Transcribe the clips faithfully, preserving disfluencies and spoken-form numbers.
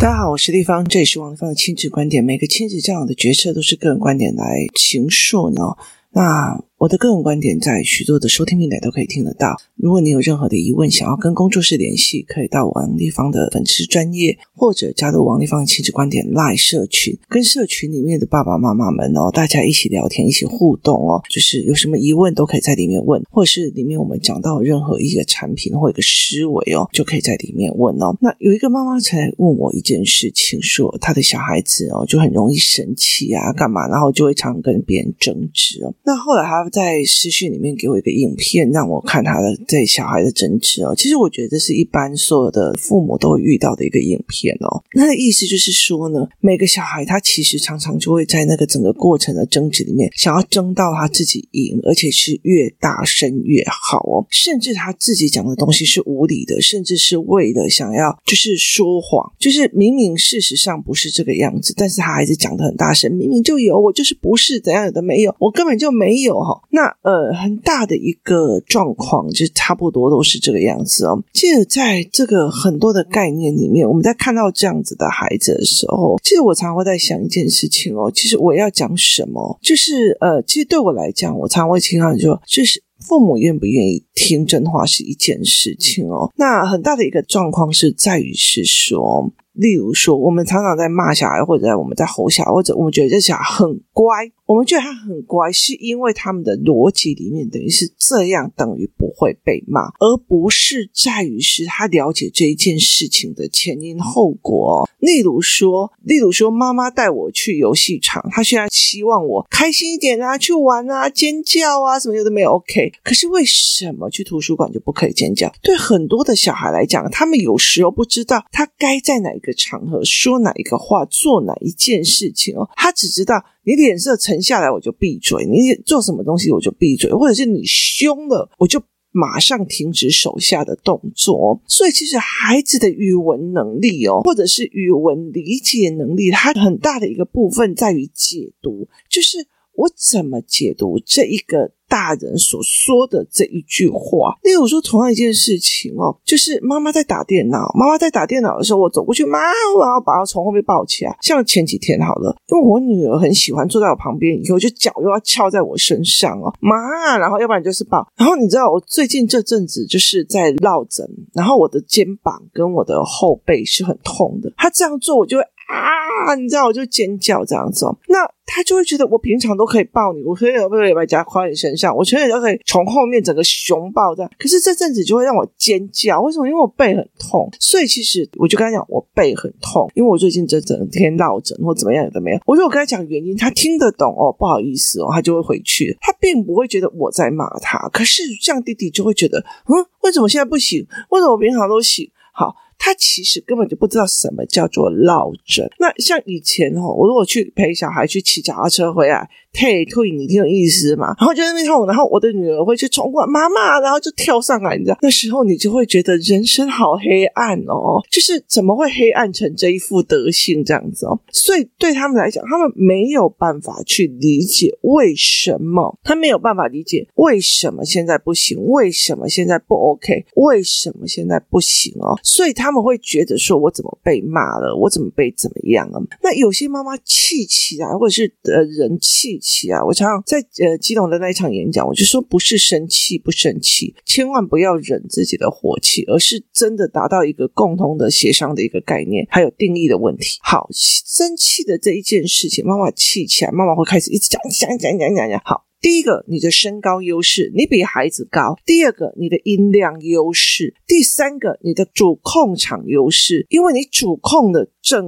大家好，我是立方，这里是王立方的亲子观点。每个亲子教养的决策都是个人观点来形塑呢。那我的个人观点在许多的收听平台都可以听得到。如果你有任何的疑问想要跟工作室联系，可以到王立方的粉丝专页，或者加入王立方亲子观点 LINE 社群，跟社群里面的爸爸妈妈们哦，大家一起聊天一起互动哦，就是有什么疑问都可以在里面问，或是里面我们讲到任何一个产品或一个思维哦，就可以在里面问哦。那有一个妈妈才问我一件事情，说她的小孩子哦就很容易生气啊干嘛，然后就会常跟别人争执哦。那后来他在私讯里面给我一个影片让我看他的对小孩的争执哦。其实我觉得这是一般所有的父母都会遇到的一个影片哦。那意思就是说呢，每个小孩他其实常常就会在那个整个过程的争执里面想要争到他自己赢，而且是越大声越好哦。甚至他自己讲的东西是无理的，甚至是为了想要就是说谎，就是明明事实上不是这个样子，但是他还是讲得很大声，明明就有，我就是不是怎样，有的没有，我根本就没有哈，那呃很大的一个状况就差不多都是这个样子哦。其实在这个很多的概念里面，我们在看到这样子的孩子的时候，其实我常常会在想一件事情哦，其实我要讲什么，就是呃，其实对我来讲，我常常会听到说，就是父母愿不愿意听真话是一件事情哦。那很大的一个状况是在于是说，例如说我们常常在骂小孩，或者我们在吼小孩，或者我们觉得这小孩很乖，我们觉得他很乖是因为他们的逻辑里面等于是这样等于不会被骂，而不是在于是他了解这一件事情的前因后果哦。例如说例如说妈妈带我去游戏场，她虽然希望我开心一点啊，去玩啊，尖叫啊什么有的没有 OK， 可是为什么去图书馆就不可以尖叫？对很多的小孩来讲，他们有时候不知道他该在哪一个场合说哪一个话做哪一件事情哦，他只知道你脸色沉下来我就闭嘴，你做什么东西我就闭嘴，或者是你凶了我就马上停止手下的动作。所以其实孩子的语文能力哦，或者是语文理解能力，它很大的一个部分在于解读，就是我怎么解读这一个大人所说的这一句话。例如说同样一件事情哦，就是妈妈在打电脑妈妈在打电脑的时候，我走过去妈，然后把她从后面抱起来。像前几天好了，因为我女儿很喜欢坐在我旁边，以后就脚又要翘在我身上哦，妈，然后要不然就是抱。然后你知道我最近这阵子就是在落枕，然后我的肩膀跟我的后背是很痛的，她这样做我就会啊，你知道我就尖叫这样子哦。那他就会觉得我平常都可以抱你，我可以把把夹跨你身上，我全都可以从后面整个熊抱这样，可是这阵子就会让我尖叫。为什么？因为我背很痛。所以其实我就跟他讲我背很痛，因为我最近这整天落枕或怎么样有的没有，我就跟他讲原因，他听得懂哦，不好意思哦，他就会回去，他并不会觉得我在骂他。可是像弟弟就会觉得嗯，为什么现在不行，为什么我平常都行。好，他其实根本就不知道什么叫做落枕。那像以前哦，我如果去陪小孩去骑脚踏车回来，退退你挺有意思嘛，然后就在那边痛，然后我的女儿会去冲过来妈妈，然后就跳上来，你知道那时候你就会觉得人生好黑暗哦，就是怎么会黑暗成这一副德性这样子哦。所以对他们来讲，他们没有办法去理解为什么，他没有办法理解为什么现在不行，为什么现在不 OK， 为什么现在不行哦。所以他们会觉得说我怎么被骂了，我怎么被怎么样了。那有些妈妈气起来，或者是、呃、人气气啊，我常常在呃基隆的那一场演讲，我就说不是生气不生气，千万不要忍自己的火气，而是真的达到一个共同的协商的一个概念，还有定义的问题。好，生气的这一件事情，妈妈气起来，妈妈会开始一直讲讲讲讲讲讲。好，第一个你的身高优势，你比孩子高；第二个你的音量优势；第三个你的主控场优势，因为你主控的整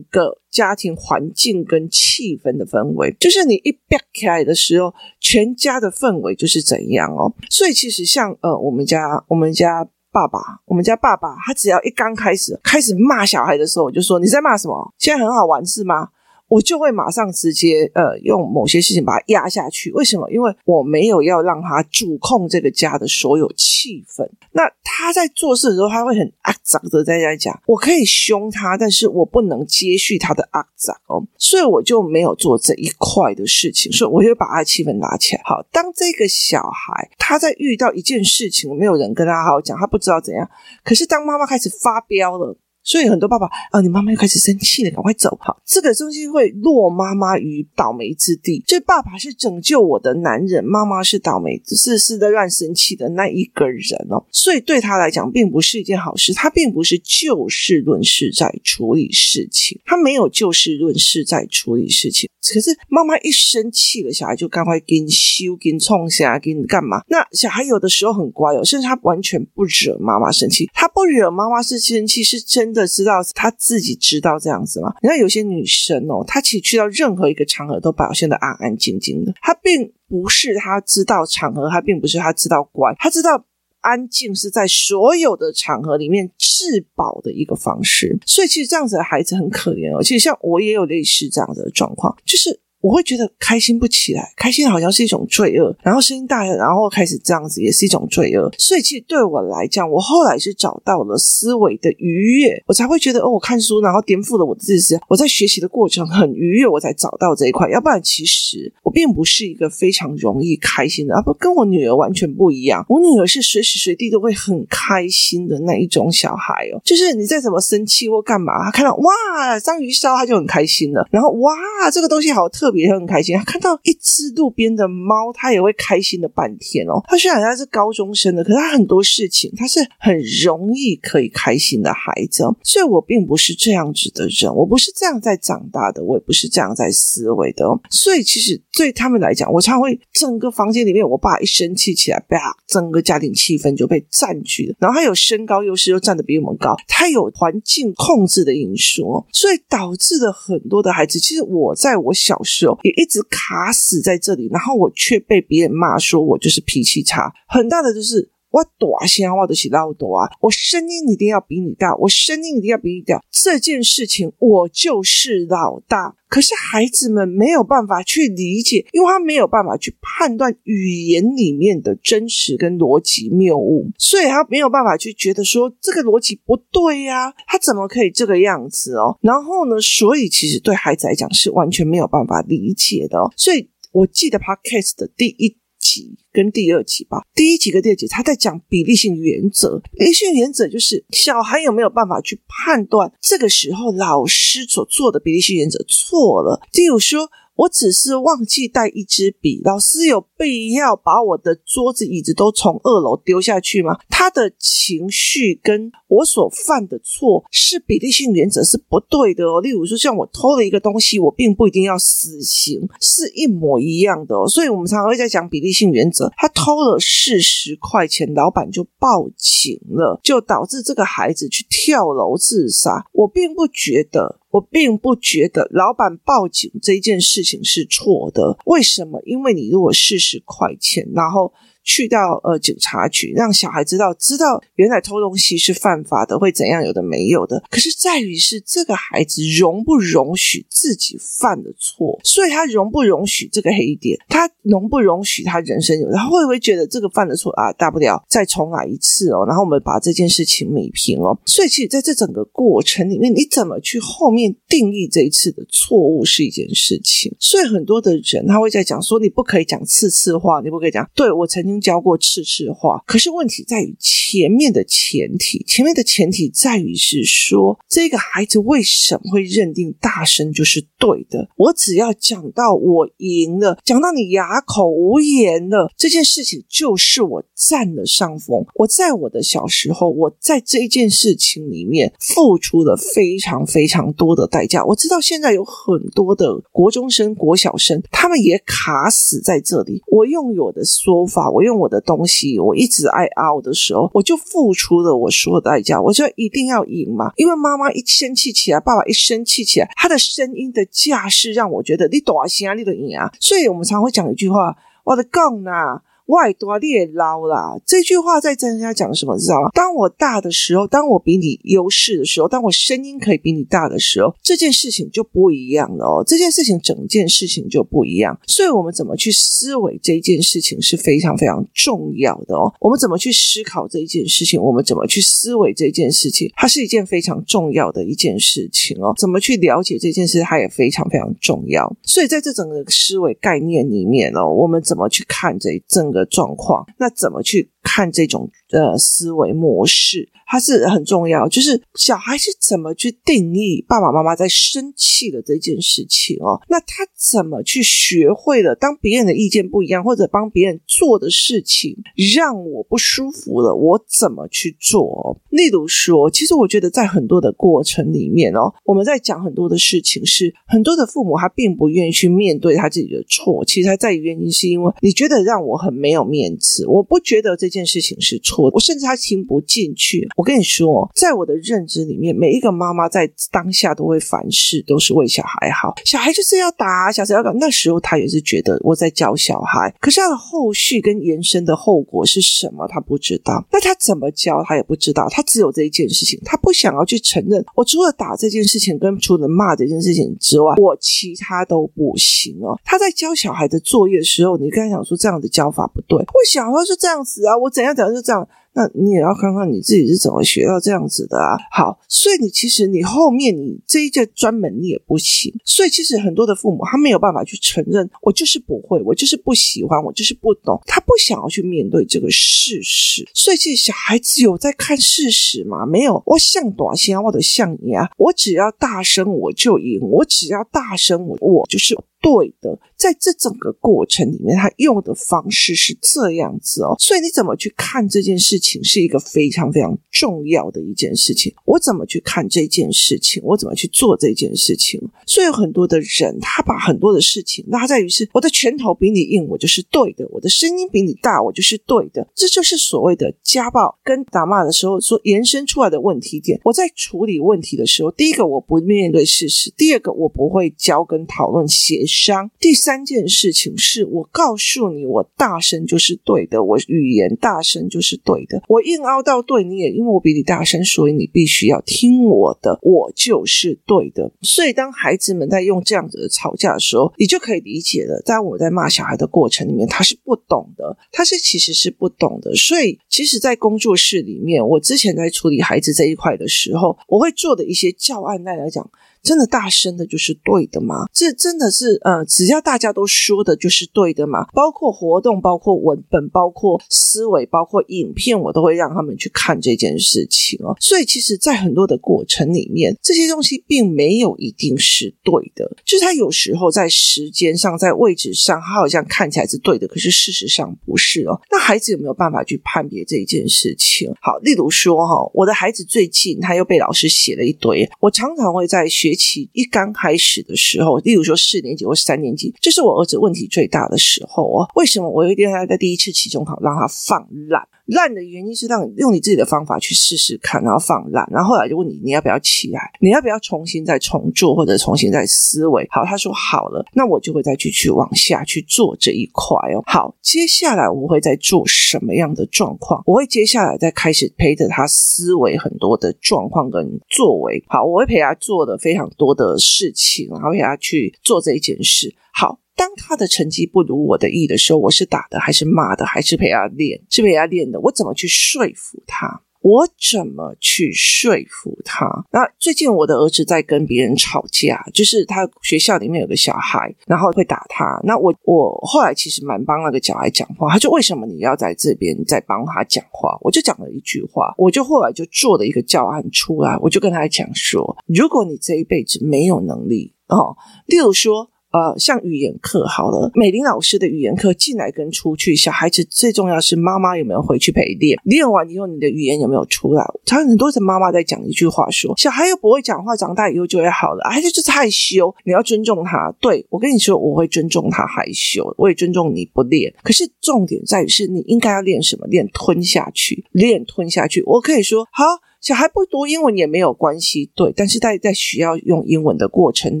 个家庭环境跟气氛的氛围，就是你一飙起来的时候全家的氛围就是怎样哦。所以其实像呃我们家我们家爸爸我们家爸爸他只要一刚开始开始骂小孩的时候，我就说你在骂什么，现在很好玩是吗？我就会马上直接呃用某些事情把它压下去。为什么？因为我没有要让他主控这个家的所有气氛。那他在做事的时候，他会很阿杂的在家讲，我可以凶他，但是我不能接续他的阿杂哦。所以我就没有做这一块的事情，所以我就把他的气氛拿起来。好，当这个小孩他在遇到一件事情，没有人跟他好好讲，他不知道怎样，可是当妈妈开始发飙了，所以很多爸爸啊，你妈妈又开始生气了，赶快走。好，这个东西会落妈妈于倒霉之地。所以爸爸是拯救我的男人，妈妈是倒霉，是是在乱生气的那一个人哦。所以对他来讲，并不是一件好事。他并不是就事论事在处理事情，他没有就事论事在处理事情。可是妈妈一生气了，小孩就赶快给你修，给你冲下，给你干嘛？那小孩有的时候很乖哦，甚至他完全不惹妈妈生气。他不惹妈妈是生气，是真。真的知道他自己知道这样子吗？你看有些女生哦，她其实去到任何一个场合都表现得安安静静的，她并不是她知道场合，她并不是她知道乖，她知道安静是在所有的场合里面自保的一个方式。所以其实这样子的孩子很可怜哦。其实像我也有类似这样子的状况，就是我会觉得开心不起来，开心好像是一种罪恶，然后声音大，然后开始这样子也是一种罪恶。所以其实对我来讲，我后来是找到了思维的愉悦，我才会觉得哦，我看书然后颠覆了我自己，我在学习的过程很愉悦，我才找到这一块。要不然其实我并不是一个非常容易开心的，不跟我女儿完全不一样。我女儿是随时随地都会很开心的那一种小孩哦，就是你再怎么生气或干嘛，她看到哇章鱼烧她就很开心了，然后哇这个东西好特别特别很开心，他看到一只路边的猫他也会开心的半天哦。他虽然他是高中生的，可是他很多事情他是很容易可以开心的孩子哦。所以我并不是这样子的人，我不是这样在长大的，我也不是这样在思维的哦。所以其实对他们来讲，我常会整个房间里面，我爸一生气起来，整个家庭气氛就被占据了。然后他有身高优势，又站得比我们高，他有环境控制的因素哦，所以导致了很多的孩子，其实我在我小时候也一直卡死在这里，然后我却被别人骂说我就是脾气差。很大的就是我大声，我就是老大，我声音一定要比你大，我声音一定要比你大，这件事情我就是老大。可是孩子们没有办法去理解，因为他没有办法去判断语言里面的真实跟逻辑谬误，所以他没有办法去觉得说这个逻辑不对啊，他怎么可以这个样子哦。然后呢，所以其实对孩子来讲是完全没有办法理解的哦。所以我记得 Podcast 的第一集跟第二集吧，第一集跟第二集他在讲比例性原则。比例性原则就是小孩有没有办法去判断这个时候老师所做的比例性原则错了。例如说我只是忘记带一支笔，老师有必要把我的桌子椅子都从二楼丢下去吗？他的情绪跟我所犯的错是比例性原则是不对的哦。例如说像我偷了一个东西，我并不一定要死刑，是一模一样的哦。所以我们常常会在讲比例性原则，他偷了四十块钱，老板就报警了，就导致这个孩子去跳楼自杀。我并不觉得我并不觉得老板报警这件事情是错的。为什么？因为你如果四十块钱然后去到呃警察局，让小孩知道知道原来偷东西是犯法的，会怎样，有的没有的。可是在于是这个孩子容不容许自己犯的错，所以他容不容许这个黑点，他容不容许他人生有，他会不会觉得这个犯的错啊，大不了再重来一次哦，然后我们把这件事情弭平哦。所以其实在这整个过程里面，你怎么去后面定义这一次的错误是一件事情。所以很多的人他会在讲说你不可以讲刺刺话，你不可以讲，对，我曾经教过刺刺话，可是问题在于前面的前提，前面的前提在于是说这个孩子为什么会认定大声就是对的？我只要讲到我赢了，讲到你哑口无言了，这件事情就是我占了上风。我在我的小时候，我在这件事情里面付出了非常非常多的代价。我知道现在有很多的国中生、国小生，他们也卡死在这里。我用我的说法，我我用我的东西，我一直爱拗的时候，我就付出了我说的代价，我就一定要赢嘛。因为妈妈一生气起来，爸爸一生气起来，他的声音的架势让我觉得你大声你就赢啊。所以我们常会讲一句话，我就讲啦，我的大你也老啦。这句话在跟人家讲什么，知道吗？当我大的时候，当我比你优势的时候，当我声音可以比你大的时候，这件事情就不一样了哦。这件事情，整件事情就不一样。所以我们怎么去思维这一件事情是非常非常重要的哦。我们怎么去思考这一件事情，我们怎么去思维这件事情，它是一件非常重要的一件事情哦。怎么去了解这件事，它也非常非常重要。所以在这整个思维概念里面哦，我们怎么去看这整个状况，那怎么去看这种呃思维模式，它是很重要，就是小孩是怎么去定义爸爸妈妈在生气的这件事情哦，那他怎么去学会了当别人的意见不一样或者帮别人做的事情让我不舒服了，我怎么去做哦？例如说，其实我觉得在很多的过程里面哦，我们在讲很多的事情是很多的父母他并不愿意去面对他自己的错，其实他在原因是因为你觉得让我很没有面子，我不觉得这件事情是错的，我甚至他听不进去。我跟你说，在我的认知里面，每一个妈妈在当下都会凡事都是为小孩好，小孩就是要打，小孩要搞，那时候他也是觉得我在教小孩，可是他的后续跟延伸的后果是什么他不知道，那他怎么教他也不知道，他只有这一件事情，他不想要去承认我除了打这件事情跟除了骂这件事情之外我其他都不行哦。他在教小孩的作业的时候，你刚才想说这样的教法不对，我小孩是这样子啊，我怎样怎样就这样，那你也要看看你自己是怎么学到这样子的啊。好，所以你其实你后面你这一届专门你也不行，所以其实很多的父母他没有办法去承认我就是不会，我就是不喜欢，我就是不懂，他不想要去面对这个事实。所以其实小孩子有在看事实吗？没有，我像短线我的像你啊，我只要大声我就赢，我只要大声我我就是对的。在这整个过程里面他用的方式是这样子哦，所以你怎么去看这件事情是一个非常非常重要的一件事情，我怎么去看这件事情，我怎么去做这件事情。所以有很多的人他把很多的事情拉在于是我的拳头比你硬我就是对的，我的声音比你大我就是对的，这就是所谓的家暴跟打骂的时候所延伸出来的问题点。我在处理问题的时候，第一个我不面对事实，第二个我不会教跟讨论协商，第三件事情是我告诉你我大声就是对的，我语言大声就是对的，我硬凹到对你也因为我比你大声，所以你必须要听我的，我就是对的。所以当孩子们在用这样子的吵架的时候，你就可以理解了，在我在骂小孩的过程里面他是不懂的，他是其实是不懂的。所以其实在工作室里面，我之前在处理孩子这一块的时候，我会做的一些教案来讲，真的大声的就是对的吗？这真的是呃，只要大家都说的就是对的吗？包括活动，包括文本，包括思维，包括影片，我都会让他们去看这件事情哦。所以其实在很多的过程里面，这些东西并没有一定是对的，就是它有时候在时间上，在位置上，它好像看起来是对的，可是事实上不是哦。那孩子有没有办法去判别这一件事情？好，例如说哦，我的孩子最近他又被老师写了一堆，我常常会在学学期一刚开始的时候，例如说四年级或三年级，这是我儿子问题最大的时候哦。为什么我一定要在第一次期中考让他放烂？烂的原因是让你用你自己的方法去试试看，然后放烂，然后后来就问你你要不要起来，你要不要重新再重做或者重新再思维。好，他说好了，那我就会再去去往下去做这一块哦。好，接下来我会再做什么样的状况？我会接下来再开始陪着他思维很多的状况跟作为。好，我会陪他做的非常多的事情，然后陪他去做这一件事。好，当他的成绩不如我的意的时候，我是打的还是骂的，还是陪他练？是陪他练的。我怎么去说服他？我怎么去说服他？那最近我的儿子在跟别人吵架，就是他学校里面有个小孩，然后会打他。那我我后来其实蛮帮那个小孩讲话，他就为什么你要在这边再帮他讲话？我就讲了一句话，我就后来就做了一个教案出来，我就跟他讲说，如果你这一辈子没有能力哦，例如说呃，像语言课好了，美玲老师的语言课进来跟出去，小孩子最重要是妈妈有没有回去陪练，练完以后你的语言有没有出来。常常很多的妈妈在讲一句话说，小孩又不会讲话，长大以后就会好了，孩子就是害羞，你要尊重他。对，我跟你说，我会尊重他害羞，我也尊重你不练，可是重点在于是你应该要练什么，练吞下去，练吞下去。我可以说好，小孩不读英文也没有关系，对，但是在在需要用英文的过程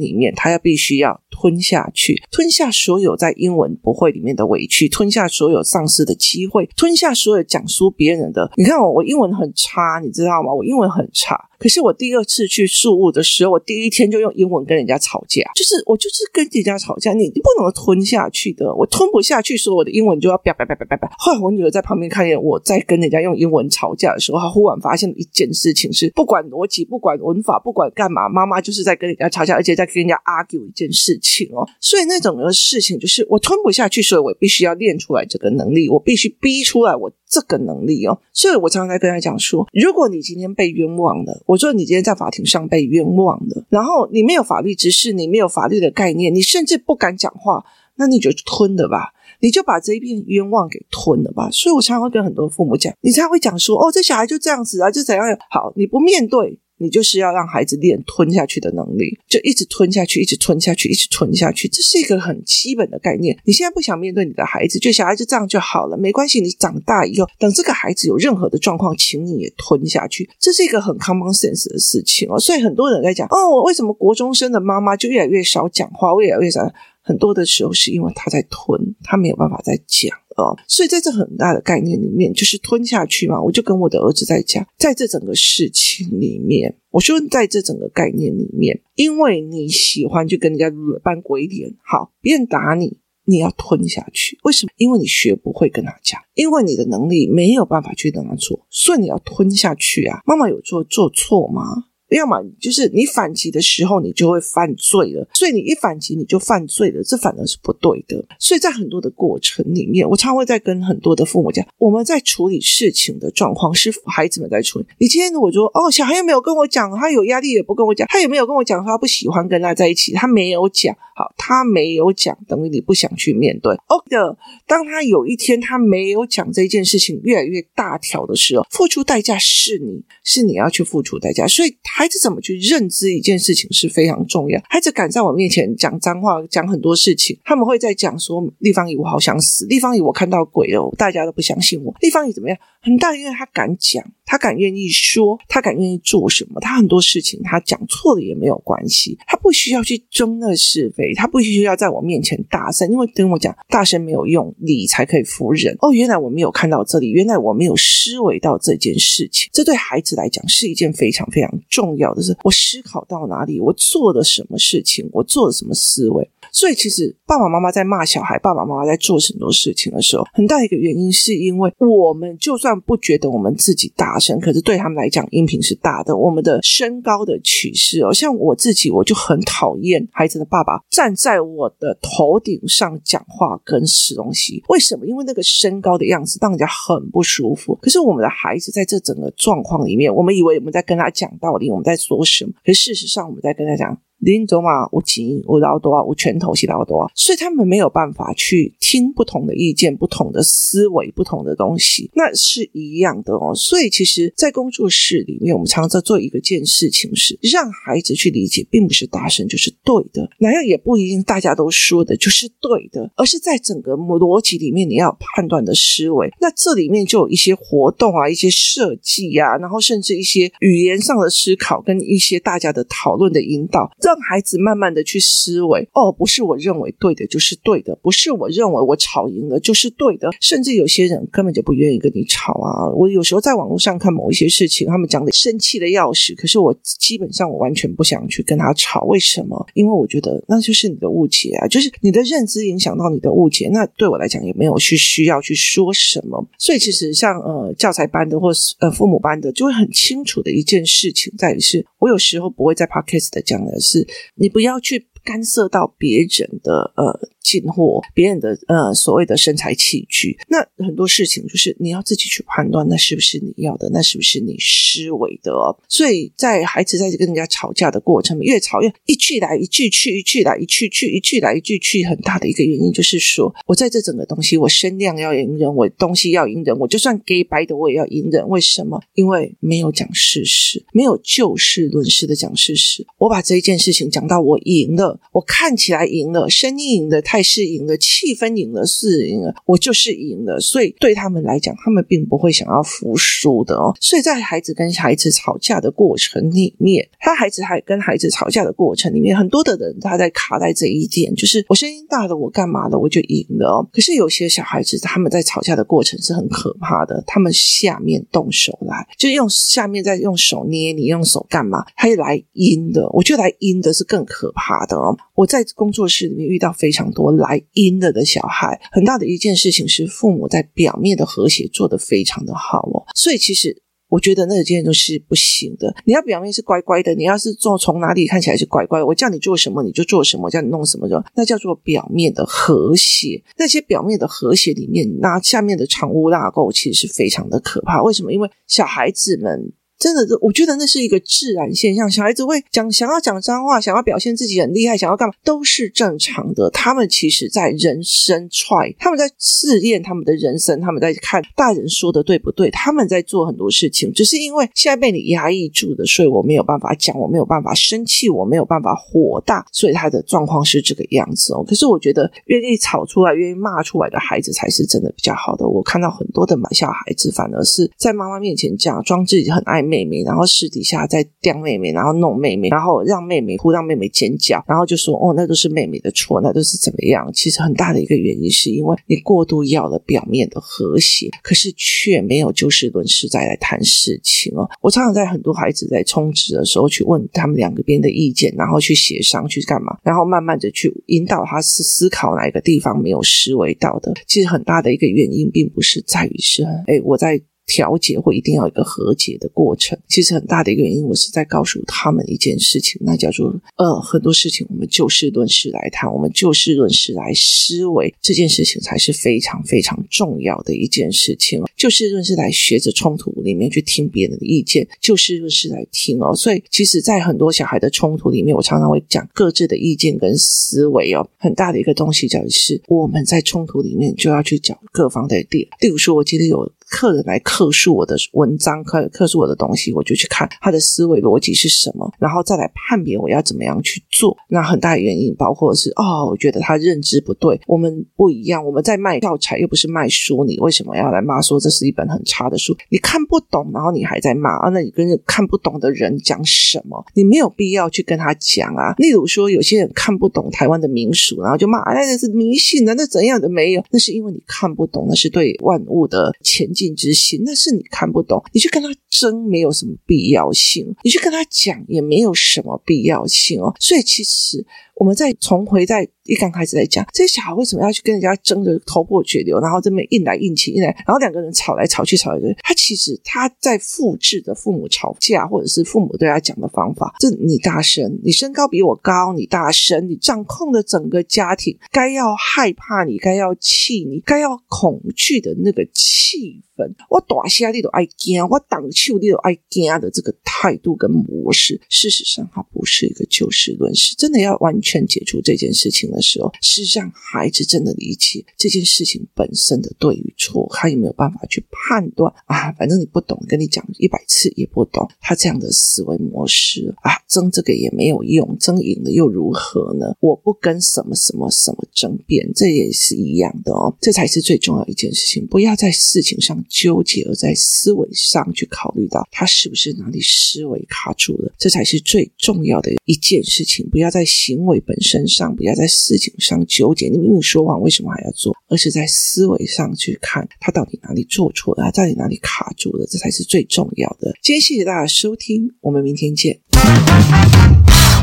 里面，他要必须要吞下去，吞下所有在英文不会里面的委屈，吞下所有丧失的机会，吞下所有讲输别人的。你看我，我英文很差，你知道吗？我英文很差。可是我第二次去宿务的时候，我第一天就用英文跟人家吵架，就是我就是跟人家吵架，你不能吞下去的，我吞不下去，所以我的英文就要啪啪啪啪啪啪。后来我女儿在旁边看见我在跟人家用英文吵架的时候，她忽然发现一件事情是，不管逻辑，不管文法，不管干嘛，妈妈就是在跟人家吵架，而且在跟人家 argue 一件事情哦。所以那种的事情就是我吞不下去，所以我必须要练出来这个能力，我必须逼出来我这个能力哦。所以我常常在跟他讲说，如果你今天被冤枉了，我说你今天在法庭上被冤枉了，然后你没有法律知识，你没有法律的概念，你甚至不敢讲话，那你就吞了吧，你就把这一片冤枉给吞了吧。所以我常常会跟很多父母讲，你才会讲说，哦，这小孩就这样子啊，就怎样。好，你不面对，你就是要让孩子练吞下去的能力，就一直吞下去，一直吞下去，一直吞下去，这是一个很基本的概念。你现在不想面对你的孩子，就小孩就这样就好了，没关系，你长大以后等这个孩子有任何的状况，请你也吞下去，这是一个很 common sense 的事情哦。所以很多人在讲，哦，为什么国中生的妈妈就越来越少讲话，越来越少，很多的时候是因为他在吞，他没有办法再讲哦。所以在这很大的概念里面，就是吞下去嘛。我就跟我的儿子在讲，在这整个事情里面，我说在这整个概念里面，因为你喜欢去跟人家扮鬼脸，好，别人打你，你要吞下去。为什么？因为你学不会跟他讲，因为你的能力没有办法去跟他做，所以你要吞下去啊。妈妈有做做错吗？要么就是你反击的时候你就会犯罪了，所以你一反击你就犯罪了，这反而是不对的。所以在很多的过程里面，我常会在跟很多的父母讲，我们在处理事情的状况是孩子们在处理。你今天如果说，哦，小孩又没有跟我讲，他有压力也不跟我讲，他也没有跟我讲他不喜欢跟他在一起，他没有讲，好，他没有讲等于你不想去面对 OK 的。当他有一天他没有讲这件事情越来越大条的时候，付出代价是你是你要去付出代价。所以他孩子怎么去认知一件事情是非常重要。孩子敢在我面前讲脏话，讲很多事情，他们会在讲说，立方姨我好想死，立方姨我看到鬼了，大家都不相信我，立方姨怎么样，很大因为他敢讲，他敢愿意说，他敢愿意做什么，他很多事情他讲错了也没有关系，他不需要去争那是非，他不需要在我面前大声，因为跟我讲大声没有用，理才可以服人。哦，原来我没有看到这里，原来我没有思维到这件事情，这对孩子来讲是一件非常非常重要重要的是，我思考到哪里，我做了什么事情，我做了什么思维。所以其实爸爸妈妈在骂小孩，爸爸妈妈在做很多事情的时候，很大一个原因是因为我们就算不觉得我们自己大声，可是对他们来讲音频是大的，我们的身高的趋势哦，像我自己我就很讨厌孩子的爸爸站在我的头顶上讲话跟吃东西。为什么？因为那个身高的样子让人家很不舒服。可是我们的孩子在这整个状况里面，我们以为我们在跟他讲道理，我们在说什么，可是事实上我们在跟他讲你懂吗？我紧，我老多啊，我拳头是老多啊，所以他们没有办法去听不同的意见、不同的思维、不同的东西，那是一样的哦。所以其实在工作室里面，我们常常做一个件事情是让孩子去理解，并不是大声就是对的，哪样也不一定大家都说的就是对的，而是在整个逻辑里面你要判断的思维。那这里面就有一些活动啊，一些设计啊，然后甚至一些语言上的思考跟一些大家的讨论的引导，让孩子慢慢的去思维。哦，不是我认为对的就是对的，不是我认为我吵赢了就是对的。甚至有些人根本就不愿意跟你吵啊。我有时候在网络上看某一些事情，他们讲的生气的要死，可是我基本上我完全不想去跟他吵。为什么？因为我觉得那就是你的误解啊，就是你的认知影响到你的误解，那对我来讲也没有去需要去说什么。所以其实像呃教材班的或呃父母班的就会很清楚的一件事情在于是，我有时候不会在 podcast 的讲的是，你不要去干涉到别人的呃进货，别人的呃所谓的身材器具。那很多事情就是你要自己去判断，那是不是你要的，那是不是你思维的哦。所以在孩子在跟人家吵架的过程，越吵越一句来一句去，一句来一句去，一句来一句去，很大的一个原因就是说，我在这整个东西，我声量要赢人，我东西要赢人，我就算假掰的我也要赢人。为什么？因为没有讲事实，没有就事论事的讲事实。我把这一件事情讲到我赢了，我看起来赢了，声音赢了，态势赢了，气氛赢了，是赢了，我就是赢了。所以对他们来讲，他们并不会想要服输的哦。所以在孩子跟孩子吵架的过程里面，他孩子还跟孩子吵架的过程里面，很多的人他在卡在这一点，就是我声音大了，我干嘛了，我就赢了哦。可是有些小孩子他们在吵架的过程是很可怕的，他们下面动手来，就用下面在用手捏你，用手干嘛，他来阴的。我觉得来阴的是更可怕的哦。我在工作室里面遇到非常多来阴了的小孩，很大的一件事情是父母在表面的和谐做得非常的好哦。所以其实我觉得那件都是不行的。你要表面是乖乖的，你要是做从哪里看起来是乖乖，我叫你做什么你就做什么，我叫你弄什么的，那叫做表面的和谐。那些表面的和谐里面，那下面的藏污纳垢其实是非常的可怕。为什么？因为小孩子们真的，我觉得那是一个自然现象，小孩子会讲，想要讲脏话，想要表现自己很厉害，想要干嘛，都是正常的。他们其实在人生 try， 他们在试验他们的人生，他们在看大人说的对不对，他们在做很多事情，只是因为现在被你压抑住的，所以我没有办法讲，我没有办法生气，我没有办法火大，所以他的状况是这个样子哦。可是我觉得愿意吵出来，愿意骂出来的孩子才是真的比较好的。我看到很多的马来西亚孩子反而是在妈妈面前假装自己很爱妹妹，然后私底下在吊妹妹，然后弄妹妹，然后让妹妹哭，让妹妹尖叫，然后就说哦，那都是妹妹的错，那都是怎么样。其实很大的一个原因是因为你过度要了表面的和谐，可是却没有就事论事再来谈事情哦。我常常在很多孩子在冲突的时候去问他们两个边的意见，然后去协商去干嘛，然后慢慢的去引导他是思考哪一个地方没有思维到的。其实很大的一个原因并不是在于是哎，我在调解或一定要有一个和解的过程，其实很大的一个原因我是在告诉他们一件事情，那叫做呃，很多事情我们就事论事来谈，我们就事论事来思维，这件事情才是非常非常重要的一件事情。就事论事来学着冲突里面去听别人的意见，就事论事来听哦。所以其实在很多小孩的冲突里面，我常常会讲各自的意见跟思维哦。很大的一个东西就是我们在冲突里面就要去讲各方的点。例如说我今天有客人来客诉我的文章，客客诉我的东西，我就去看他的思维逻辑是什么，然后再来判别我要怎么样去做。那很大的原因包括是哦，我觉得他认知不对，我们不一样，我们在卖教材又不是卖书，你为什么要来骂说这是一本很差的书，你看不懂然后你还在骂啊？那你跟看不懂的人讲什么？你没有必要去跟他讲啊。例如说有些人看不懂台湾的民俗，然后就骂啊，那是迷信啊，那怎样的没有，那是因为你看不懂，那是对万物的前进尽之心，那是你看不懂，你去跟他争没有什么必要性，你去跟他讲也没有什么必要性哦。所以其实我们再重回在一刚开始来讲，这些小孩为什么要去跟人家争着头破血流，然后这边硬来硬去硬来，然后两个人吵来吵去吵来吵去，他其实他在复制的父母吵架或者是父母对他讲的方法，这你大声，你身高比我高，你大声，你掌控了整个家庭，该要害怕你，该要气你，该要恐惧的那个气氛，我大声你就要怕，我挡手你就要怕的这个态度跟模式，事实上它不是一个就事论事。真的要完全解除这件事情的时候，是让孩子真的理解这件事情本身的对与错，他也没有办法去判断啊，反正你不懂，跟你讲一百次也不懂，他这样的思维模式啊，争这个也没有用，争赢了又如何呢？我不跟什么什么什么争辩，这也是一样的哦。这才是最重要一件事情，不要在事情上纠结，而在思维上去考虑到他是不是哪里思维卡住了，这才是最重要的一件事情。不要在行为本身上，不要在事情上纠结，你明明说完为什么还要做，而是在思维上去看他到底哪里做错了，他到底哪里卡住了，这才是最重要的。今天谢谢大家收听，我们明天见。